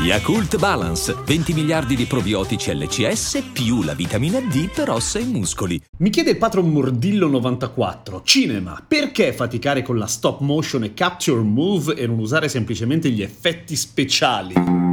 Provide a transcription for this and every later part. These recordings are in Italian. Yakult Balance, 20 miliardi di probiotici LCS più la vitamina D per ossa e muscoli. Mi chiede il patron Mordillo 94, cinema, perché faticare con la stop motion e capture move e non usare semplicemente gli effetti speciali?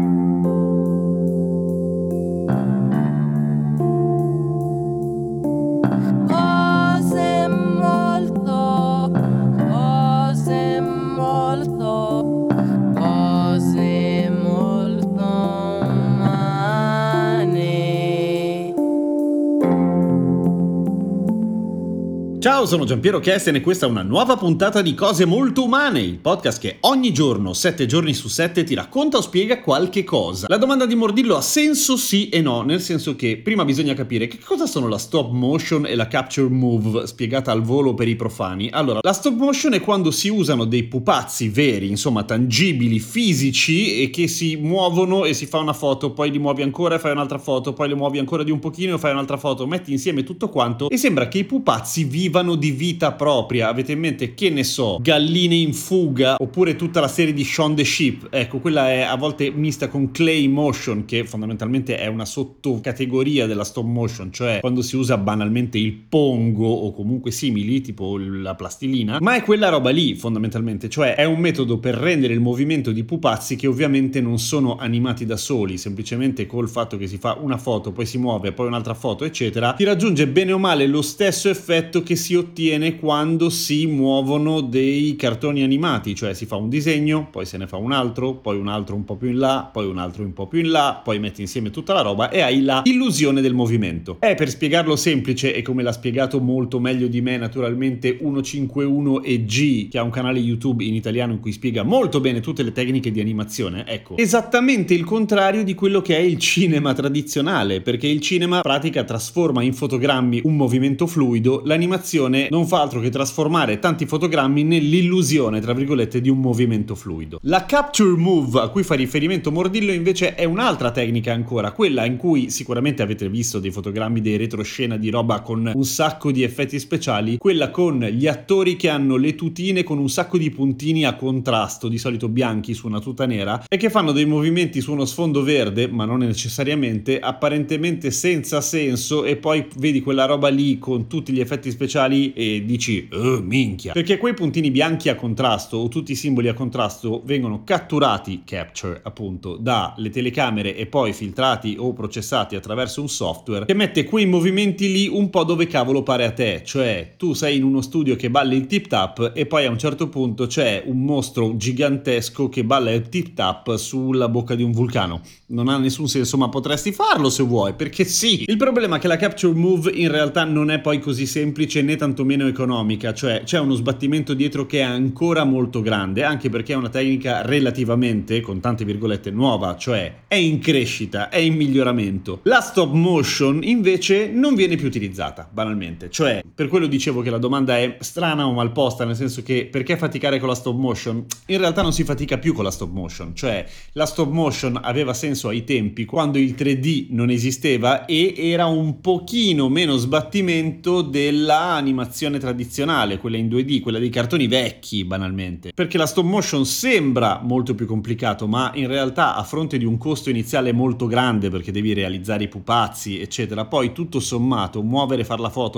Ciao, sono Giampiero Kesten e questa è una nuova puntata di Cose Molto Umane, il podcast che ogni giorno, 7 giorni su 7, ti racconta o spiega qualche cosa. La domanda di Mordillo ha senso sì e no, nel senso che prima bisogna capire che cosa sono la stop motion e la capture move, spiegata al volo per i profani. Allora, la stop motion è quando si usano dei pupazzi veri, insomma tangibili, fisici, e che si muovono e si fa una foto, poi li muovi ancora e fai un'altra foto, poi li muovi ancora di un pochino e fai un'altra foto, metti insieme tutto quanto e sembra che i pupazzi vivano di vita propria. Avete in mente, che ne so, Galline in fuga, oppure tutta la serie di Shaun the Sheep? Ecco, quella è a volte mista con clay motion, che fondamentalmente è una sottocategoria della stop motion, cioè quando si usa banalmente il pongo o comunque simili, tipo la plastilina, ma è quella roba lì fondamentalmente, cioè è un metodo per rendere il movimento di pupazzi che ovviamente non sono animati da soli, semplicemente col fatto che si fa una foto, poi si muove, poi un'altra foto, eccetera, si raggiunge bene o male lo stesso effetto che si ottiene quando si muovono dei cartoni animati, cioè si fa un disegno, poi se ne fa un altro un po' più in là, poi un altro un po' più in là, poi metti insieme tutta la roba e hai la illusione del movimento. È, per spiegarlo semplice e come l'ha spiegato molto meglio di me naturalmente 151EG, che ha un canale YouTube in italiano in cui spiega molto bene tutte le tecniche di animazione, ecco, esattamente il contrario di quello che è il cinema tradizionale, perché il cinema pratica trasforma in fotogrammi un movimento fluido, l'animazione non fa altro che trasformare tanti fotogrammi nell'illusione, tra virgolette, di un movimento fluido. La capture move a cui fa riferimento Mordillo invece è un'altra tecnica ancora, quella in cui sicuramente avete visto dei fotogrammi, dei retroscena di roba con un sacco di effetti speciali, quella con gli attori che hanno le tutine con un sacco di puntini a contrasto, di solito bianchi su una tuta nera, e che fanno dei movimenti su uno sfondo verde, ma non necessariamente, apparentemente senza senso, e poi vedi quella roba lì con tutti gli effetti speciali e dici minchia, perché quei puntini bianchi a contrasto o tutti i simboli a contrasto vengono catturati, capture appunto, dalle telecamere e poi filtrati o processati attraverso un software che mette quei movimenti lì un po' dove cavolo pare a te, cioè tu sei in uno studio che balla il tip tap e poi a un certo punto c'è un mostro gigantesco che balla il tip tap sulla bocca di un vulcano. Non ha nessun senso, ma potresti farlo se vuoi, perché sì. Il problema è che la capture move in realtà non è poi così semplice né tantomeno economica, cioè c'è uno sbattimento dietro che è ancora molto grande, anche perché è una tecnica relativamente, con tante virgolette, nuova, cioè è in crescita, è in miglioramento. La stop motion invece non viene più utilizzata, banalmente, cioè per quello dicevo che la domanda è strana o malposta, nel senso che perché faticare con la stop motion? In realtà non si fatica più con la stop motion, cioè la stop motion aveva senso ai tempi quando il 3D non esisteva e era un pochino meno sbattimento della animazione tradizionale, quella in 2D, quella dei cartoni vecchi banalmente, perché la stop motion sembra molto più complicato, ma in realtà a fronte di un costo iniziale molto grande, perché devi realizzare i pupazzi eccetera, poi tutto sommato muovere, far la foto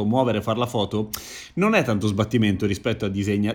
non è tanto sbattimento rispetto a disegna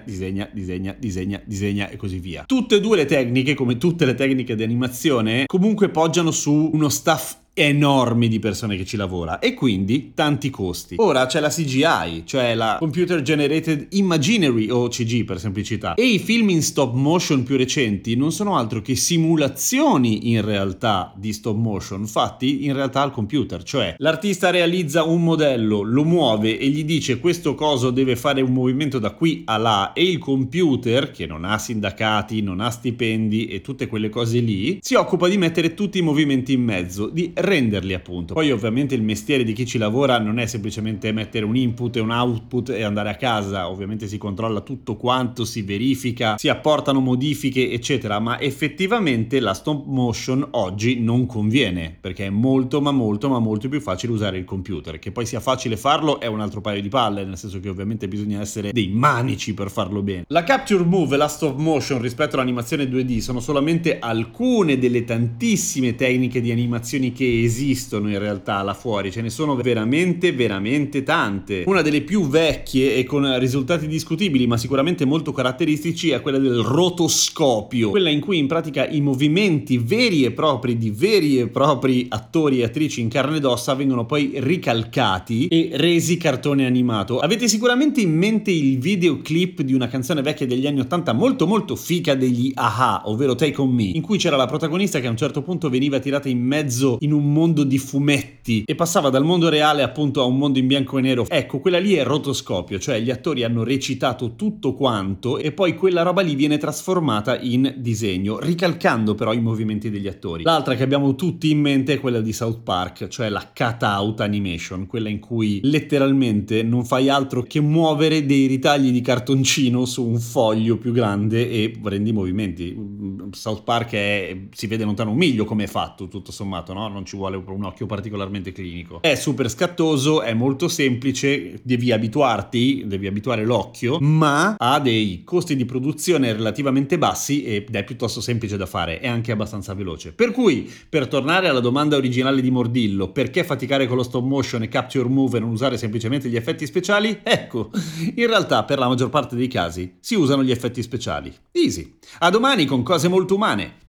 e così via. Tutte e due le tecniche, come tutte le tecniche di animazione, comunque poggiano su uno staff enormi di persone che ci lavora e quindi tanti costi. Ora c'è la CGI, cioè la Computer Generated Imaginary o CG per semplicità, e i film in stop motion più recenti non sono altro che simulazioni in realtà di stop motion fatti in realtà al computer, cioè l'artista realizza un modello, lo muove e gli dice questo coso deve fare un movimento da qui a là, e il computer, che non ha sindacati, non ha stipendi e tutte quelle cose lì, si occupa di mettere tutti i movimenti in mezzo, di renderli, appunto. Poi ovviamente il mestiere di chi ci lavora non è semplicemente mettere un input e un output e andare a casa, ovviamente si controlla tutto quanto, si verifica, si apportano modifiche eccetera, ma effettivamente la stop motion oggi non conviene, perché è molto più facile usare il computer. Che poi sia facile farlo è un altro paio di palle, nel senso che ovviamente bisogna essere dei manici per farlo bene. La capture move e la stop motion rispetto all'animazione 2D sono solamente alcune delle tantissime tecniche di animazioni che esistono in realtà là fuori, ce ne sono veramente tante. Una delle più vecchie e con risultati discutibili ma sicuramente molto caratteristici è quella del rotoscopio, quella in cui in pratica i movimenti veri e propri di veri e propri attori e attrici in carne ed ossa vengono poi ricalcati e resi cartone animato. Avete sicuramente in mente il videoclip di una canzone vecchia degli anni 80 molto fica degli Aha, ovvero Take On Me, in cui c'era la protagonista che a un certo punto veniva tirata in mezzo in un mondo di fumetti e passava dal mondo reale appunto a un mondo in bianco e nero. Ecco, quella lì è rotoscopio, cioè gli attori hanno recitato tutto quanto e poi quella roba lì viene trasformata in disegno, ricalcando però i movimenti degli attori. L'altra che abbiamo tutti in mente è quella di South Park, cioè la cutout animation, quella in cui letteralmente non fai altro che muovere dei ritagli di cartoncino su un foglio più grande e rendi i movimenti. South Park si vede lontano un miglio come è fatto, tutto sommato, no? Non ci vuole un occhio particolarmente clinico. È super scattoso, è molto semplice, devi abituarti, devi abituare l'occhio, ma ha dei costi di produzione relativamente bassi ed è piuttosto semplice da fare, è anche abbastanza veloce. Per cui, per tornare alla domanda originale di Mordillo, perché faticare con lo stop motion e capture move e non usare semplicemente gli effetti speciali? Ecco, in realtà per la maggior parte dei casi si usano gli effetti speciali. Easy. A domani con Cose Molto Umane.